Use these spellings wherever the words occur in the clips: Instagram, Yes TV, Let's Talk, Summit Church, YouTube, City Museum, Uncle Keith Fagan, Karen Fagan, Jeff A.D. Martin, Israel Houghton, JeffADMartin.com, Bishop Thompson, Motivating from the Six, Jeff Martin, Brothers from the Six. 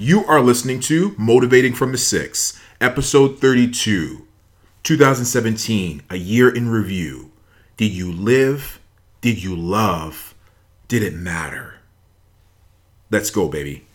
You are listening to Motivating from the Six, episode 32, 2017, a year in review. Did you live? Did you love? Did it matter? Let's go, baby.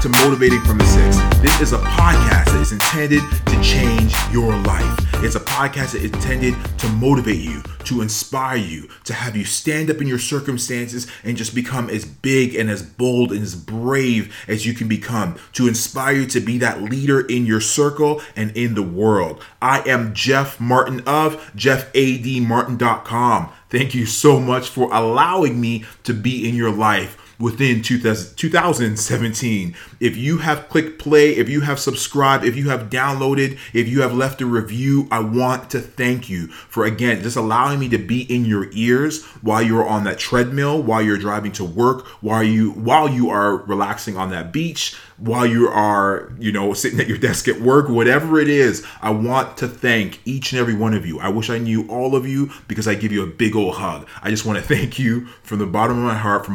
To Motivating from the Six. This is a podcast that is intended to change your life. It's a podcast that is intended to motivate you, to inspire you, to have you stand up in your circumstances and just become as big and as bold and as brave as you can become, to inspire you to be that leader in your circle and in the world. I am Jeff Martin of JeffADMartin.com. Thank you so much for allowing me to be in your life within 2017. If you have clicked play, if you have subscribed, if you have downloaded, if you have left a review, I want to thank you for, again, just allowing me to be in your ears while you're on that treadmill, while you're driving to work, while you are relaxing on that beach, while you are, sitting at your desk at work, whatever it is. I want to thank each and every one of you. I wish I knew all of you because I give you a big old hug. I just want to thank you from the bottom of my heart for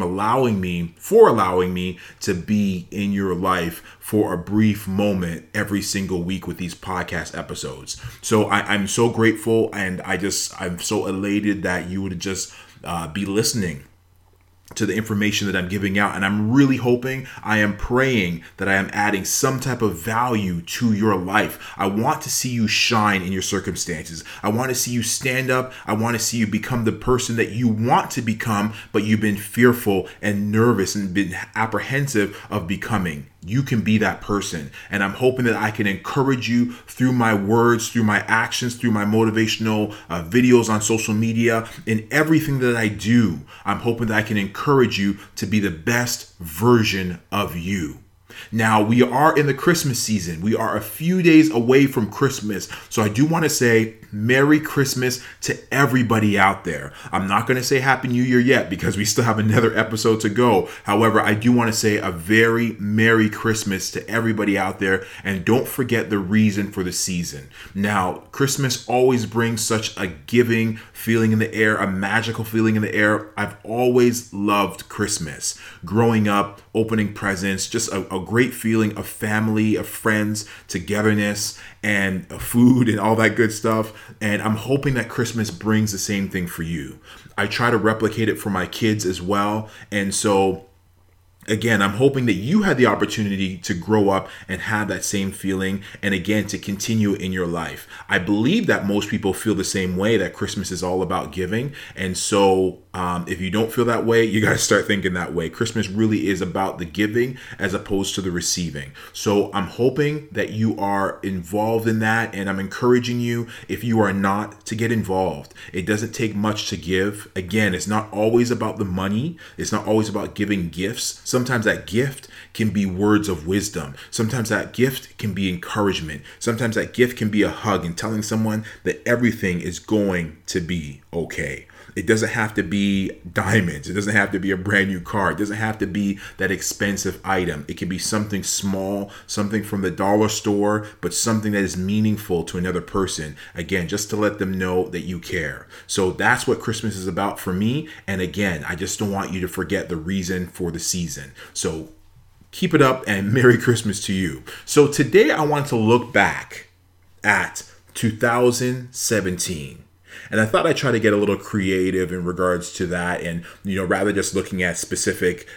allowing me to be in your life for a brief moment every single week with these podcast episodes. So I'm so grateful, and I'm so elated that you would just be listening to the information that I'm giving out. And I'm really hoping, I am praying that I am adding some type of value to your life. I want to see you shine in your circumstances. I want to see you stand up. I want to see you become the person that you want to become, but you've been fearful and nervous and been apprehensive of becoming. You can be that person. And I'm hoping that I can encourage you through my words, through my actions, through my motivational videos on social media, in everything that I do. I'm hoping that I can encourage you to be the best version of you. Now, we are in the Christmas season. We are a few days away from Christmas. So I do want to say Merry Christmas to everybody out there. I'm not going to say Happy New Year yet because we still have another episode to go. However, I do want to say a very Merry Christmas to everybody out there. And don't forget the reason for the season. Now, Christmas always brings such a giving feeling in the air, a magical feeling in the air. I've always loved Christmas. Growing up, opening presents, just a great feeling of family, of friends, togetherness, and food and all that good stuff. And I'm hoping that Christmas brings the same thing for you. I try to replicate it for my kids as well. And so, again, I'm hoping that you had the opportunity to grow up and have that same feeling, and again, to continue in your life. I believe that most people feel the same way, that Christmas is all about giving. And so if you don't feel that way, you got to start thinking that way. Christmas really is about the giving as opposed to the receiving. So I'm hoping that you are involved in that, and I'm encouraging you, if you are not, to get involved. It doesn't take much to give. Again, it's not always about the money. It's not always about giving gifts. Sometimes that gift can be words of wisdom. Sometimes that gift can be encouragement. Sometimes that gift can be a hug and telling someone that everything is going to be okay. It doesn't have to be diamonds. It doesn't have to be a brand new car. It doesn't have to be that expensive item. It can be something small, something from the dollar store, but something that is meaningful to another person. Again, just to let them know that you care. So that's what Christmas is about for me. And again, I just don't want you to forget the reason for the season. So keep it up, and Merry Christmas to you. So today I want to look back at 2017. And I thought I'd try to get a little creative in regards to that. And, rather just looking at specific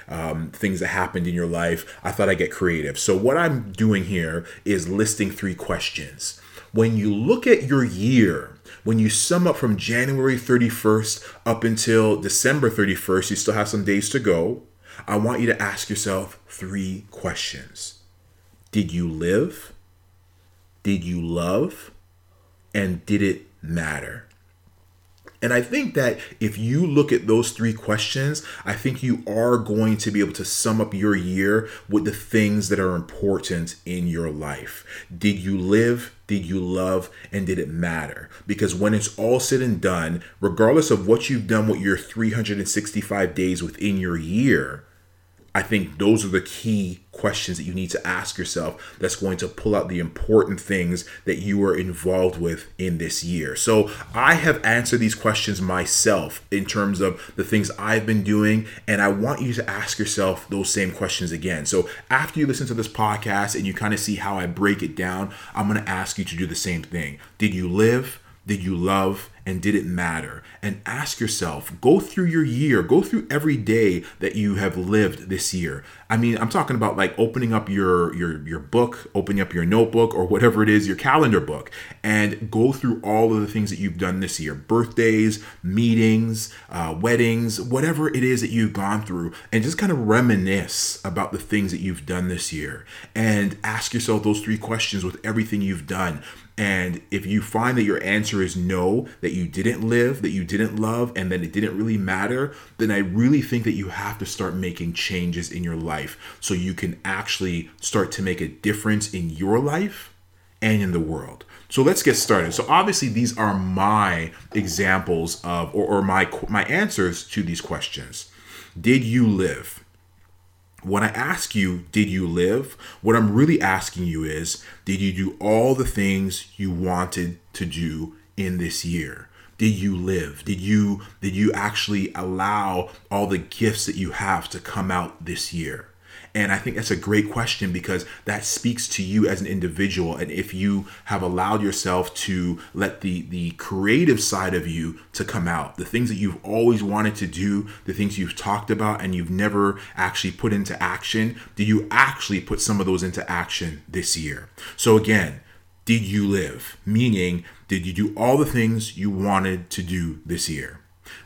things that happened in your life, I thought I'd get creative. So what I'm doing here is listing 3 questions. When you look at your year, when you sum up from January 31st up until December 31st, you still have some days to go. I want you to ask yourself 3 questions. Did you live? Did you love? And did it matter? And I think that if you look at those 3 questions, I think you are going to be able to sum up your year with the things that are important in your life. Did you live? Did you love? And did it matter? Because when it's all said and done, regardless of what you've done with your 365 days within your year, I think those are the key questions that you need to ask yourself that's going to pull out the important things that you are involved with in this year. So I have answered these questions myself in terms of the things I've been doing, and I want you to ask yourself those same questions again. So after you listen to this podcast and you kind of see how I break it down, I'm going to ask you to do the same thing. Did you live? Did you love? And did it matter? And ask yourself, go through your year, go through every day that you have lived this year. I mean, I'm talking about like opening up your book, opening up your notebook or whatever it is, your calendar book, and go through all of the things that you've done this year, birthdays, meetings, weddings, whatever it is that you've gone through, and just kind of reminisce about the things that you've done this year. And ask yourself those three questions with everything you've done. And if you find that your answer is no, that you didn't live, that you didn't love, and that it didn't really matter, then I really think that you have to start making changes in your life so you can actually start to make a difference in your life and in the world. So let's get started. So obviously these are my examples of, or my answers to these questions. Did you live? When I ask you, did you live? What I'm really asking you is, did you do all the things you wanted to do in this year? Did you live? Did you actually allow all the gifts that you have to come out this year? And I think that's a great question because that speaks to you as an individual. And if you have allowed yourself to let the creative side of you to come out, the things that you've always wanted to do, the things you've talked about and you've never actually put into action, did you actually put some of those into action this year? So again, did you live? Meaning, did you do all the things you wanted to do this year?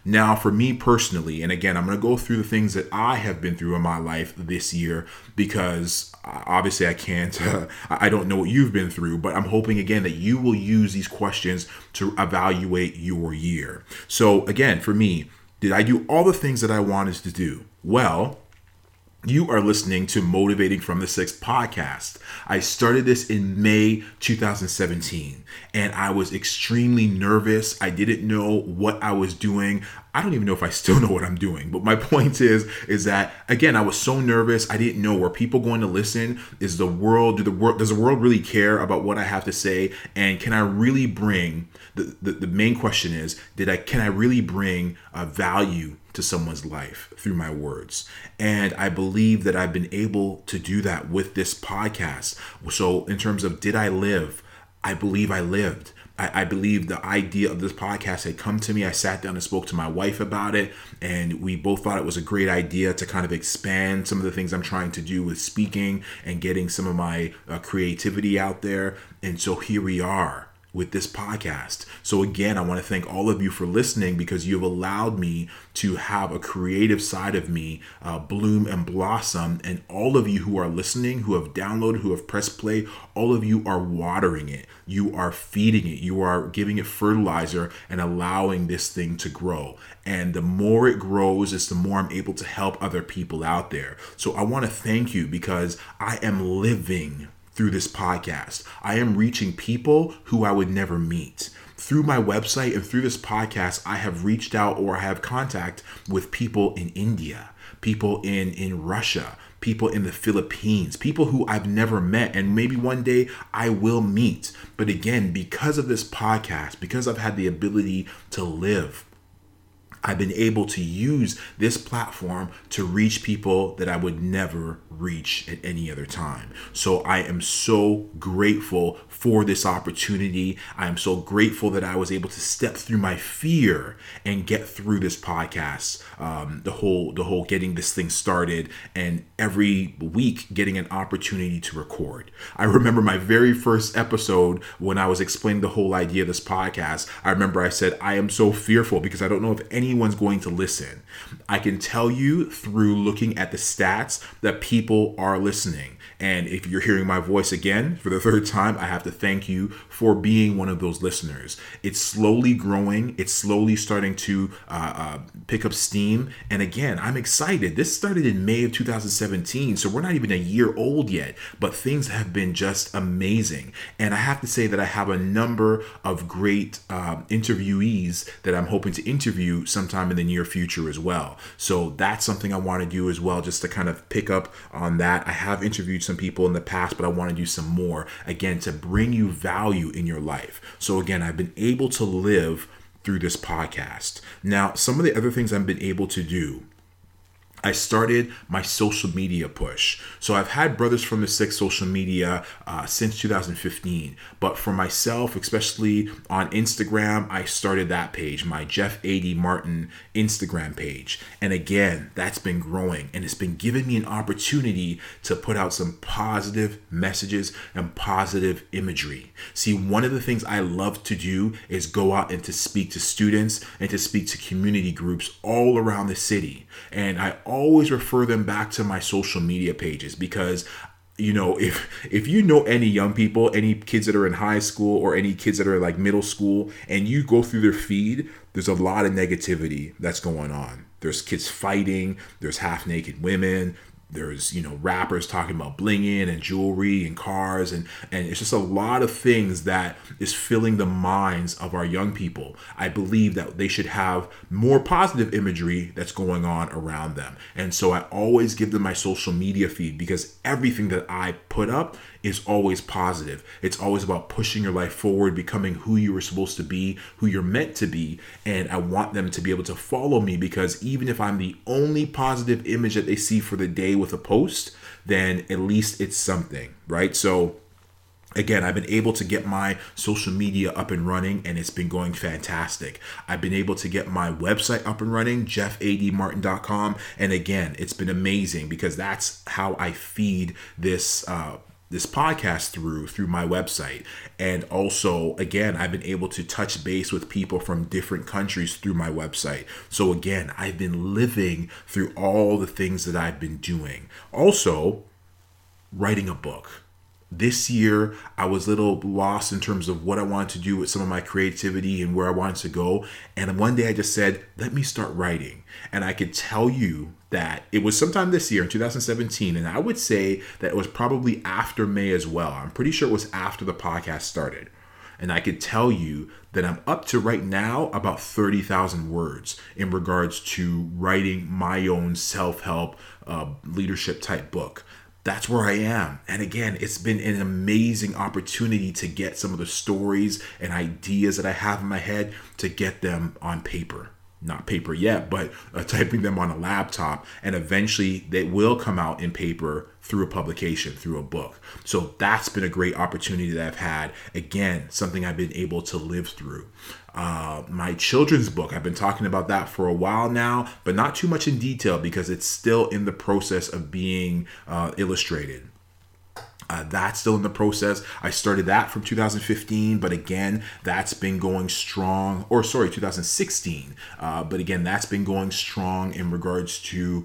Now, for me personally, and again, I'm going to go through the things that I have been through in my life this year because obviously I can't, I don't know what you've been through, but I'm hoping again that you will use these questions to evaluate your year. So again, for me, did I do all the things that I wanted to do? Well, you are listening to Motivating from the Six podcast. I started this in May 2017, and I was extremely nervous. I didn't know what I was doing. I don't even know if I still know what I'm doing. But my point is that, again, I was so nervous. I didn't know, were people going to listen? Does the world really care about what I have to say? And can I really bring, the main question is, can I really bring a value to someone's life through my words? And I believe that I've been able to do that with this podcast. So in terms of did I live, I believe I lived. I believe the idea of this podcast had come to me. I sat down and spoke to my wife about it, and we both thought it was a great idea to kind of expand some of the things I'm trying to do with speaking and getting some of my creativity out there. And so here we are with this podcast. So again, I want to thank all of you for listening because you've allowed me to have a creative side of me bloom and blossom. And all of you who are listening, who have downloaded, who have pressed play, all of you are watering it. You are feeding it. You are giving it fertilizer and allowing this thing to grow. And the more it grows, it's the more I'm able to help other people out there. So I want to thank you because I am living through this podcast. I am reaching people who I would never meet. Through my website and through this podcast, I have reached out or I have contact with people in India, people in Russia, people in the Philippines, people who I've never met and maybe one day I will meet. But again, because of this podcast, because I've had the ability to live, I've been able to use this platform to reach people that I would never reach at any other time. So I am so grateful for this opportunity. I am so grateful that I was able to step through my fear and get through this podcast, the whole getting this thing started and every week getting an opportunity to record. I remember my very first episode when I was explaining the whole idea of this podcast. I remember I said, I am so fearful because I don't know if anyone's going to listen. I can tell you through looking at the stats that people are listening. And if you're hearing my voice again for the third time, I have to thank you for being one of those listeners. It's slowly growing. It's slowly starting to pick up steam. And again, I'm excited. This started in May of 2017, so we're not even a year old yet, but things have been just amazing. And I have to say that I have a number of great interviewees that I'm hoping to interview sometime in the near future as well. So that's something I want to do as well, just to kind of pick up on that. I have interviewed some people in the past, but I want to do some more, again, to bring you value in your life. So again, I've been able to live through this podcast. Now, some of the other things I've been able to do, I started my social media push. So I've had Brothers from the Six social media since 2015. But for myself, especially on Instagram, I started that page, my Jeff A.D. Martin Instagram page. And again, that's been growing, and it's been giving me an opportunity to put out some positive messages and positive imagery. See, one of the things I love to do is go out and to speak to students and to speak to community groups all around the city. And I always refer them back to my social media pages because, you know, if you know any young people, any kids that are in high school or any kids that are like middle school, and you go through their feed, there's a lot of negativity that's going on. There's kids fighting, there's half-naked women, there's, you know, rappers talking about blinging and jewelry and cars, and it's just a lot of things that is filling the minds of our young people. I believe that they should have more positive imagery that's going on around them. And so I always give them my social media feed because everything that I put up is always positive. It's always about pushing your life forward, becoming who you were supposed to be, who you're meant to be. And I want them to be able to follow me because even if I'm the only positive image that they see for the day with a post, then at least it's something, right? So again, I've been able to get my social media up and running, and it's been going fantastic. I've been able to get my website up and running, JeffADMartin.com. And again, it's been amazing because that's how I feed this podcast through my website. And also, again, I've been able to touch base with people from different countries through my website. So again, I've been living through all the things that I've been doing. Also, writing a book. This year, I was a little lost in terms of what I wanted to do with some of my creativity and where I wanted to go. And one day I just said, let me start writing. And I could tell you that it was sometime this year in 2017. And I would say that it was probably after May as well. I'm pretty sure it was after the podcast started. And I could tell you that I'm up to right now about 30,000 words in regards to writing my own self-help leadership type book. That's where I am. And again, it's been an amazing opportunity to get some of the stories and ideas that I have in my head to get them on paper. Not paper yet, but typing them on a laptop. And eventually they will come out in paper through a publication, through a book. So that's been a great opportunity that I've had. Again, something I've been able to live through. My children's book, I've been talking about that for a while now, but not too much in detail because it's still in the process of being illustrated. That's still in the process. I started that from 2015, but again, that's been going strong, 2016. But again, that's been going strong in regards to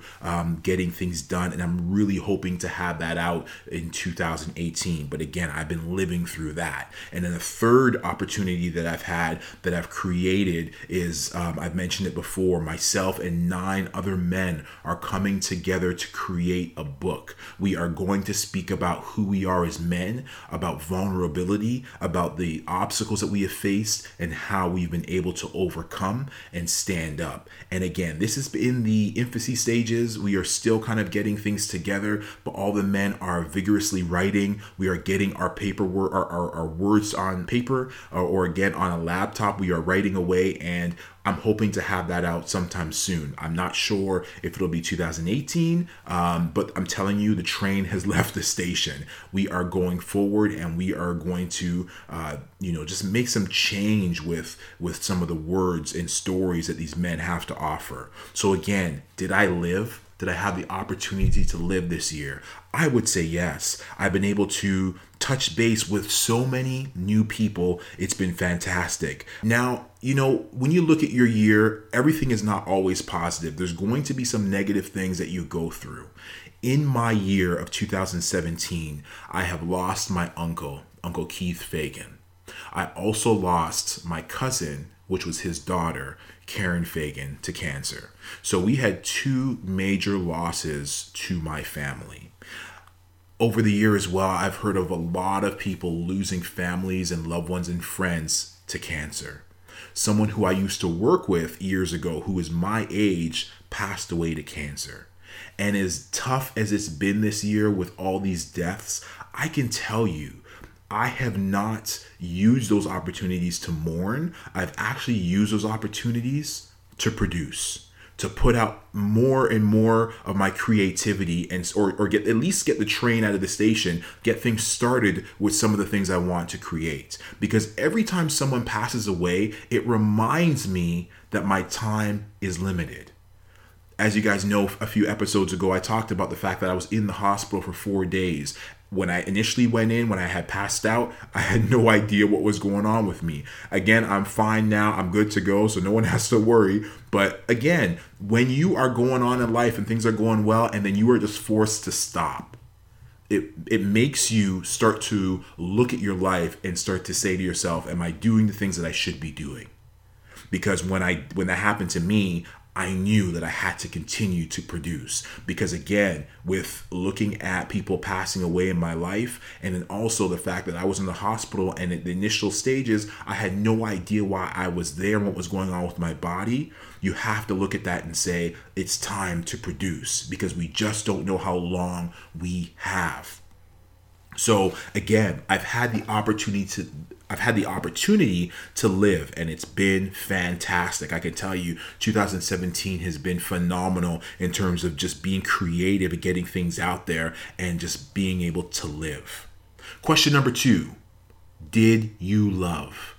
getting things done. And I'm really hoping to have that out in 2018. But again, I've been living through that. And then the third opportunity that I've had that I've created is, I've mentioned it before, myself and 9 other men are coming together to create a book. We are going to speak about who we are as men, about vulnerability, about the obstacles that we have faced and how we've been able to overcome and stand up. And again, this is in the infancy stages. We are still kind of getting things together, but all the men are vigorously writing. We are getting our paperwork, our words on paper, or again on a laptop. We are writing away, and I'm hoping to have that out sometime soon. I'm not sure if it'll be 2018, but I'm telling you, the train has left the station. We are going forward, and we are going to, just make some change with some of the words and stories that these men have to offer. So again, did I live? Did I have the opportunity to live this year? I would say yes. I've been able to touch base with so many new people. It's been fantastic. Now, you know, when you look at your year, everything is not always positive. There's going to be some negative things that you go through. In my year of 2017, I have lost my uncle, Uncle Keith Fagan. I also lost my cousin, which was his daughter, Karen Fagan, to cancer. So we had two major losses to my family. Over the year as well, I've heard of a lot of people losing families and loved ones and friends to cancer. Someone who I used to work with years ago, who is my age, passed away to cancer. And as tough as it's been this year with all these deaths, I can tell you, I have not used those opportunities to mourn. I've actually used those opportunities to produce, to put out more and more of my creativity and or get the train out of the station, get things started with some of the things I want to create. Because every time someone passes away, it reminds me that my time is limited. As you guys know, a few episodes ago, I talked about the fact that I was in the hospital for 4 days. When I initially went in, when I had passed out, I had no idea what was going on with me. Again, I'm fine now. I'm good to go. So no one has to worry. But again, when you are going on in life and things are going well, and then you are just forced to stop, it makes you start to look at your life and start to say to yourself, am I doing the things that I should be doing? Because when that happened to me, I knew that I had to continue to produce, because again, with looking at people passing away in my life, and then also the fact that I was in the hospital and at the initial stages, I had no idea why I was there and what was going on with my body. You have to look at that and say, it's time to produce, because we just don't know how long we have. So again, I've had the opportunity to live, and it's been fantastic. I can tell you 2017 has been phenomenal in terms of just being creative and getting things out there and just being able to live. Question number 2, did you love?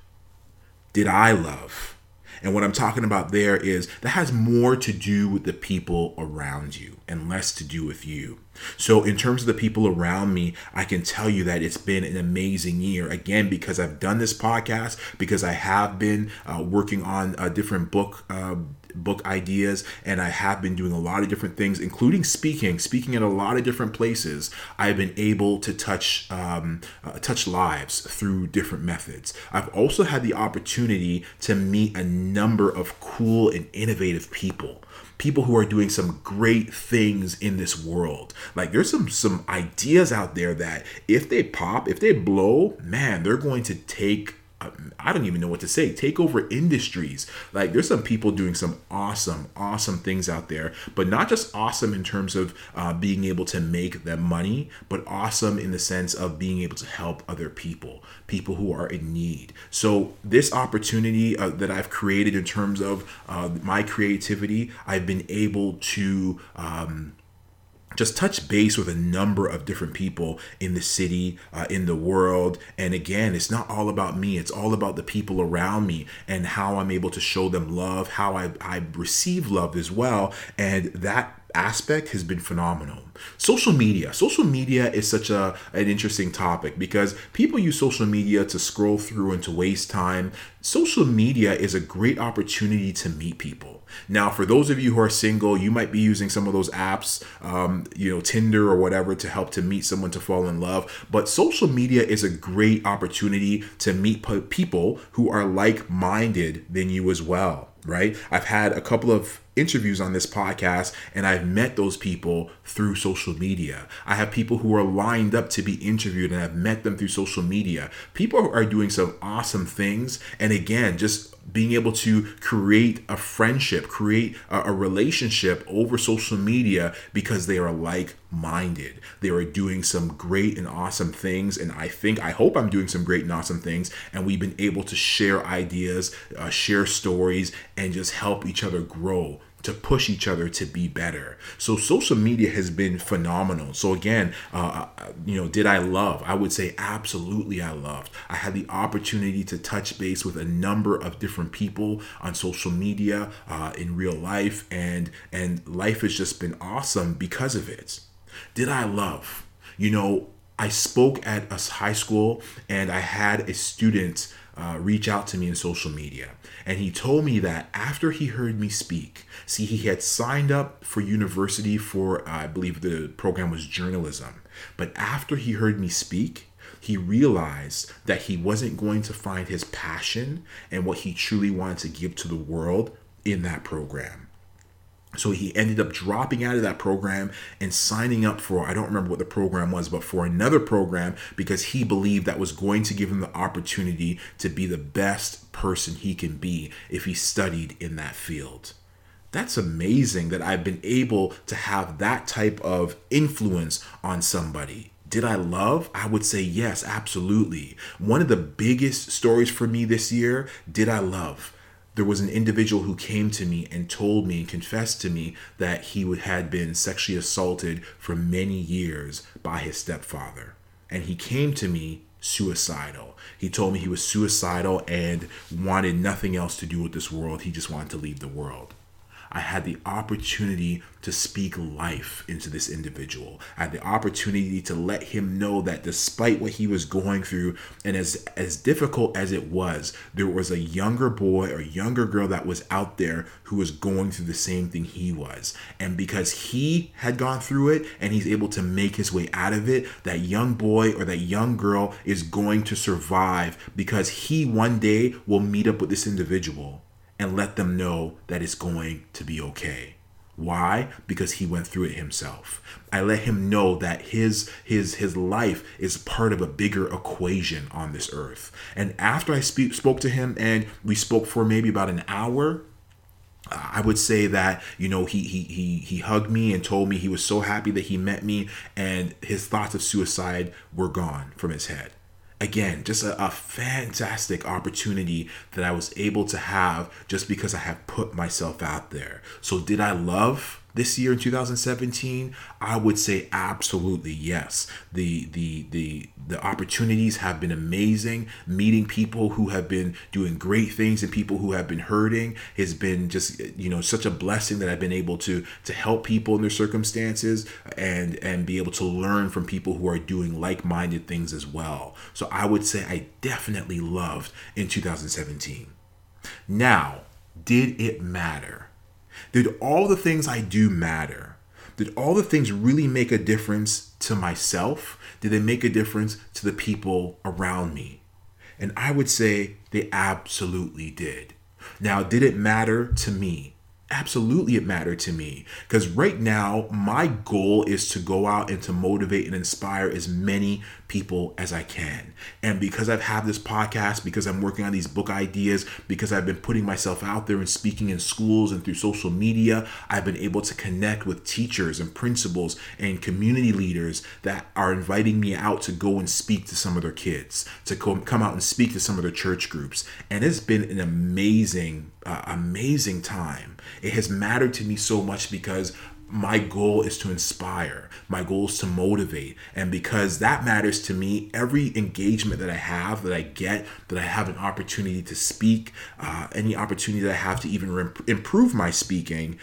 Did I love? And what I'm talking about there is that has more to do with the people around you and less to do with you. So in terms of the people around me, I can tell you that it's been an amazing year. Again, because I've done this podcast, because I have been working on a different book ideas, and I have been doing a lot of different things, including speaking at a lot of different places. I've been able to touch lives through different methods. I've also had the opportunity to meet a number of cool and innovative people who are doing some great things in this world. Like, there's some ideas out there that if they blow, man, they're going to take, I don't even know what to say, take over industries. Like, there's some people doing some awesome things out there, but not just awesome in terms of being able to make them money, but awesome in the sense of being able to help other people who are in need. So this opportunity that I've created in terms of my creativity, I've been able to just touch base with a number of different people in the city, in the world. And again, it's not all about me. It's all about the people around me and how I'm able to show them love, how I receive love as well. And that aspect has been phenomenal. Social media is such an interesting topic, because people use social media to scroll through and to waste time. Social media is a great opportunity to meet people. Now, for those of you who are single, you might be using some of those apps, Tinder or whatever, to help to meet someone, to fall in love. But social media is a great opportunity to meet people who are like-minded than you as well, right? I've had a couple of interviews on this podcast, and I've met those people through social media. I have people who are lined up to be interviewed, and I've met them through social media. People are doing some awesome things. And again, just being able to create a friendship, create a relationship over social media, because they are like-minded. They are doing some great and awesome things. And I hope I'm doing some great and awesome things. And we've been able to share ideas, share stories, and just help each other grow, to push each other to be better. So social media has been phenomenal. So again, did I love? I would say absolutely I loved. I had the opportunity to touch base with a number of different people on social media, in real life, and life has just been awesome because of it. Did I love? I spoke at a high school, and I had a student reach out to me in social media. And he told me that after he heard me speak, see, he had signed up for university for, I believe the program was journalism. But after he heard me speak, he realized that he wasn't going to find his passion and what he truly wanted to give to the world in that program. So he ended up dropping out of that program and signing up for, I don't remember what the program was, but for another program, because he believed that was going to give him the opportunity to be the best person he can be if he studied in that field. That's amazing that I've been able to have that type of influence on somebody. Did I love? I would say yes, absolutely. One of the biggest stories for me this year, did I love? There was an individual who came to me and told me and confessed to me that he had been sexually assaulted for many years by his stepfather. And he came to me suicidal. He told me he was suicidal and wanted nothing else to do with this world. He just wanted to leave the world. I had the opportunity to speak life into this individual. I had the opportunity to let him know that despite what he was going through, and as difficult as it was, there was a younger boy or younger girl that was out there who was going through the same thing he was. And because he had gone through it and he's able to make his way out of it, that young boy or that young girl is going to survive because he one day will meet up with this individual and let them know that it's going to be okay. Why? Because he went through it himself. I let him know that his life is part of a bigger equation on this earth. And after I spoke to him, and we spoke for maybe about an hour, I would say that, you know, he hugged me and told me he was so happy that he met me, and his thoughts of suicide were gone from his head. Again, just a fantastic opportunity that I was able to have just because I have put myself out there. So did I love this year in 2017? I would say absolutely yes. The opportunities have been amazing. Meeting people who have been doing great things and people who have been hurting has been just, you know, such a blessing that I've been able to help people in their circumstances and be able to learn from people who are doing like-minded things as well. So I would say I definitely loved in 2017. Now, did it matter? Did all the things I do matter? Did all the things really make a difference to myself? Did they make a difference to the people around me? And I would say they absolutely did. Now, did it matter to me? Absolutely it mattered to me, because right now my goal is to go out and to motivate and inspire as many people as I can. And because I've had this podcast, because I'm working on these book ideas, because I've been putting myself out there and speaking in schools and through social media, I've been able to connect with teachers and principals and community leaders that are inviting me out to go and speak to some of their kids, to come out and speak to some of their church groups. And it's been an amazing time. It has mattered to me so much because my goal is to inspire. My goal is to motivate. And because that matters to me, every engagement that I have, that I get, that I have an opportunity to speak, any opportunity that I have to even improve my speaking,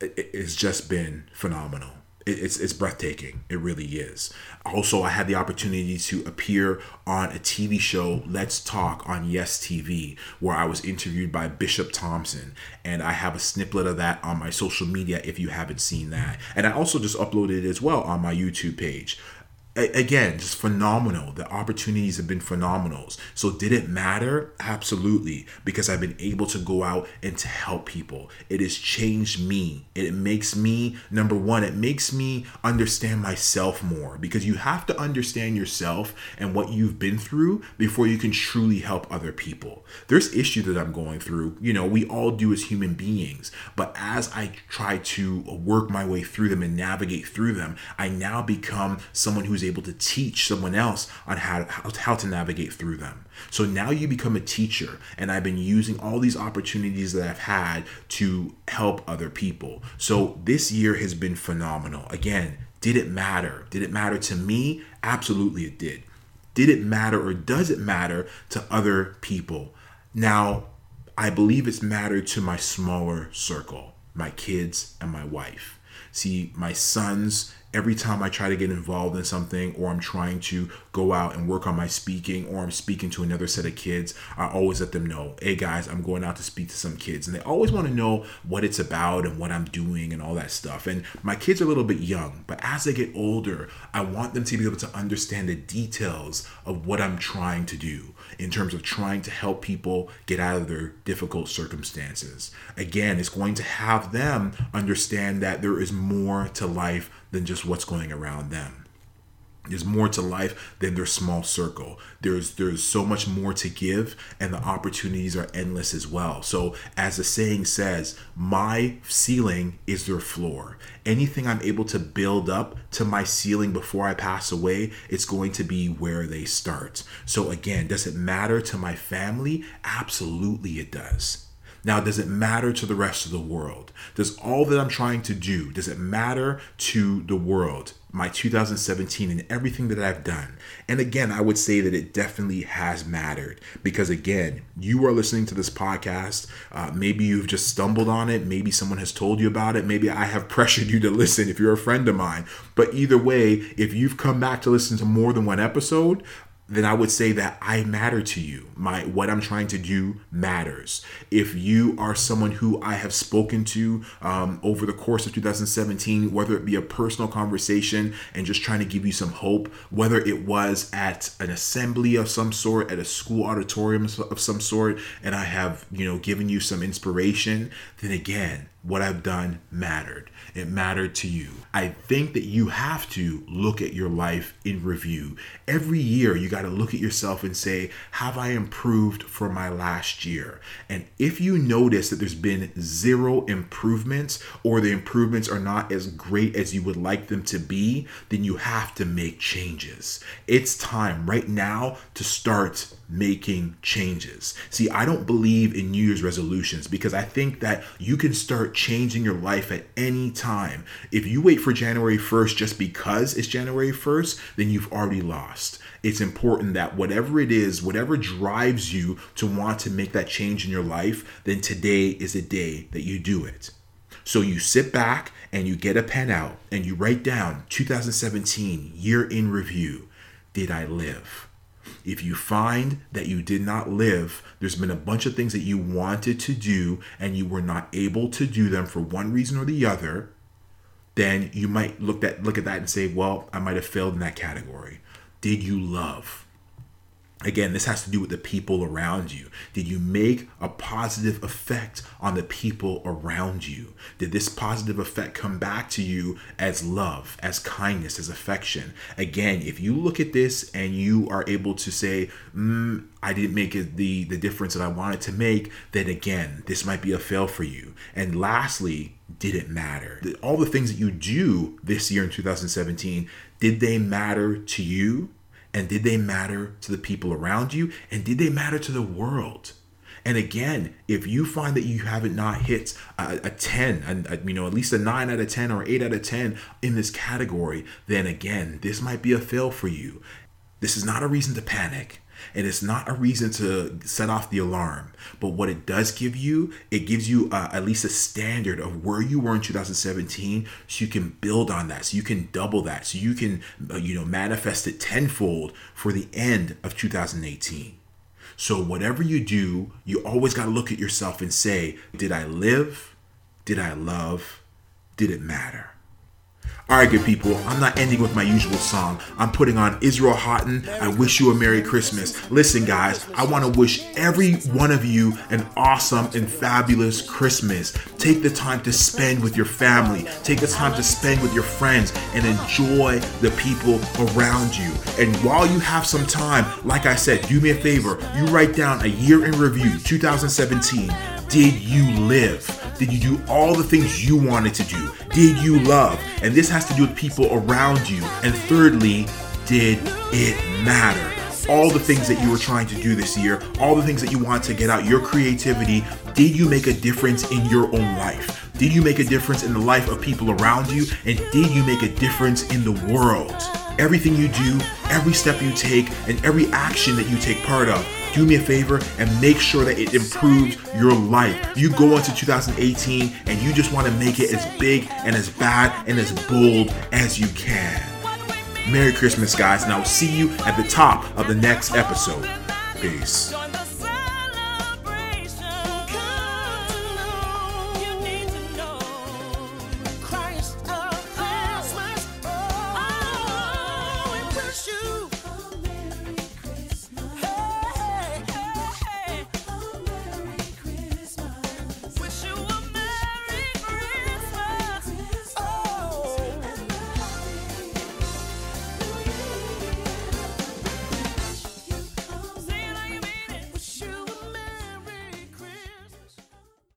it's just been phenomenal. It's breathtaking. It really is. Also, I had the opportunity to appear on a TV show, Let's Talk, on Yes TV, where I was interviewed by Bishop Thompson. And I have a snippet of that on my social media if you haven't seen that. And I also just uploaded it as well on my YouTube page. Again, just phenomenal. The opportunities have been phenomenal. So did it matter? Absolutely. Because I've been able to go out and to help people. It has changed me. It makes me, number one, it makes me understand myself more, because you have to understand yourself and what you've been through before you can truly help other people. There's issues that I'm going through. You know, we all do as human beings. But as I try to work my way through them and navigate through them, I now become someone who's able to teach someone else on how to navigate through them. So now you become a teacher, and I've been using all these opportunities that I've had to help other people. So this year has been phenomenal. Again, did it matter? Did it matter to me? Absolutely it did. Did it matter, or does it matter to other people? Now, I believe it's mattered to my smaller circle, my kids and my wife. See, my sons, every time I try to get involved in something, or I'm trying to go out and work on my speaking, or I'm speaking to another set of kids, I always let them know, hey guys, I'm going out to speak to some kids. And they always want to know what it's about and what I'm doing and all that stuff. And my kids are a little bit young, but as they get older, I want them to be able to understand the details of what I'm trying to do in terms of trying to help people get out of their difficult circumstances. Again, it's going to have them understand that there is more to life than just what's going around them. There's more to life than their small circle. There's so much more to give, and the opportunities are endless as well. So as the saying says, my ceiling is their floor. Anything I'm able to build up to my ceiling before I pass away, it's going to be where they start. So again, does it matter to my family? Absolutely it does. Now, does it matter to the rest of the world? Does all that I'm trying to do, does it matter to the world? My 2017 and everything that I've done. And again, I would say that it definitely has mattered, because again, you are listening to this podcast. Maybe you've just stumbled on it. Maybe someone has told you about it. Maybe I have pressured you to listen if you're a friend of mine. But either way, if you've come back to listen to more than one episode, then I would say that I matter to you. What I'm trying to do matters. If you are someone who I have spoken to over the course of 2017, whether it be a personal conversation and just trying to give you some hope, whether it was at an assembly of some sort, at a school auditorium of some sort, and I have, given you some inspiration, then again, what I've done mattered. It mattered to you. I think that you have to look at your life in review. Every year, you got to look at yourself and say, have I improved from my last year? And if you notice that there's been zero improvements, or the improvements are not as great as you would like them to be, then you have to make changes. It's time right now to start making changes. See, I don't believe in New Year's resolutions, because I think that you can start changing your life at any time. If you wait for January 1st just because it's January 1st, then you've already lost. It's important that whatever it is, whatever drives you to want to make that change in your life, then today is a day that you do it. So you sit back and you get a pen out and you write down 2017 year in review. Did I live? If you find that you did not live, there's been a bunch of things that you wanted to do and you were not able to do them for one reason or the other, then you might look at that and say, well, I might have failed in that category. Did you love? Again, this has to do with the people around you. Did you make a positive effect on the people around you? Did this positive effect come back to you as love, as kindness, as affection? Again, if you look at this and you are able to say, I didn't make it the difference that I wanted to make, then again, this might be a fail for you. And lastly, did it matter? All the things that you do this year in 2017, did they matter to you? And did they matter to the people around you? And did they matter to the world? And again, if you find that you haven't not hit a 10, at least a 9 out of 10 or 8 out of 10 in this category, then again, this might be a fail for you. This is not a reason to panic. And it's not a reason to set off the alarm. But what it does give you, it gives you at least a standard of where you were in 2017, so you can build on that, so you can double that, so you can manifest it tenfold for the end of 2018. So whatever you do, you always got to look at yourself and say, did I live? Did I love? Did it matter? Alright, good people, I'm not ending with my usual song. I'm putting on Israel Houghton, I Wish You a Merry Christmas. Listen guys, I want to wish every one of you an awesome and fabulous Christmas. Take the time to spend with your family. Take the time to spend with your friends and enjoy the people around you. And while you have some time, like I said, do me a favor. You write down a year in review, 2017. Did you live? Did you do all the things you wanted to do? Did you love? And this has to do with people around you. And thirdly, did it matter? All the things that you were trying to do this year, all the things that you want to get out, your creativity, did you make a difference in your own life? Did you make a difference in the life of people around you? And did you make a difference in the world? Everything you do, every step you take, and every action that you take part of, do me a favor and make sure that it improves your life. You go into 2018 and you just want to make it as big and as bad and as bold as you can. Merry Christmas, guys, and I will see you at the top of the next episode. Peace.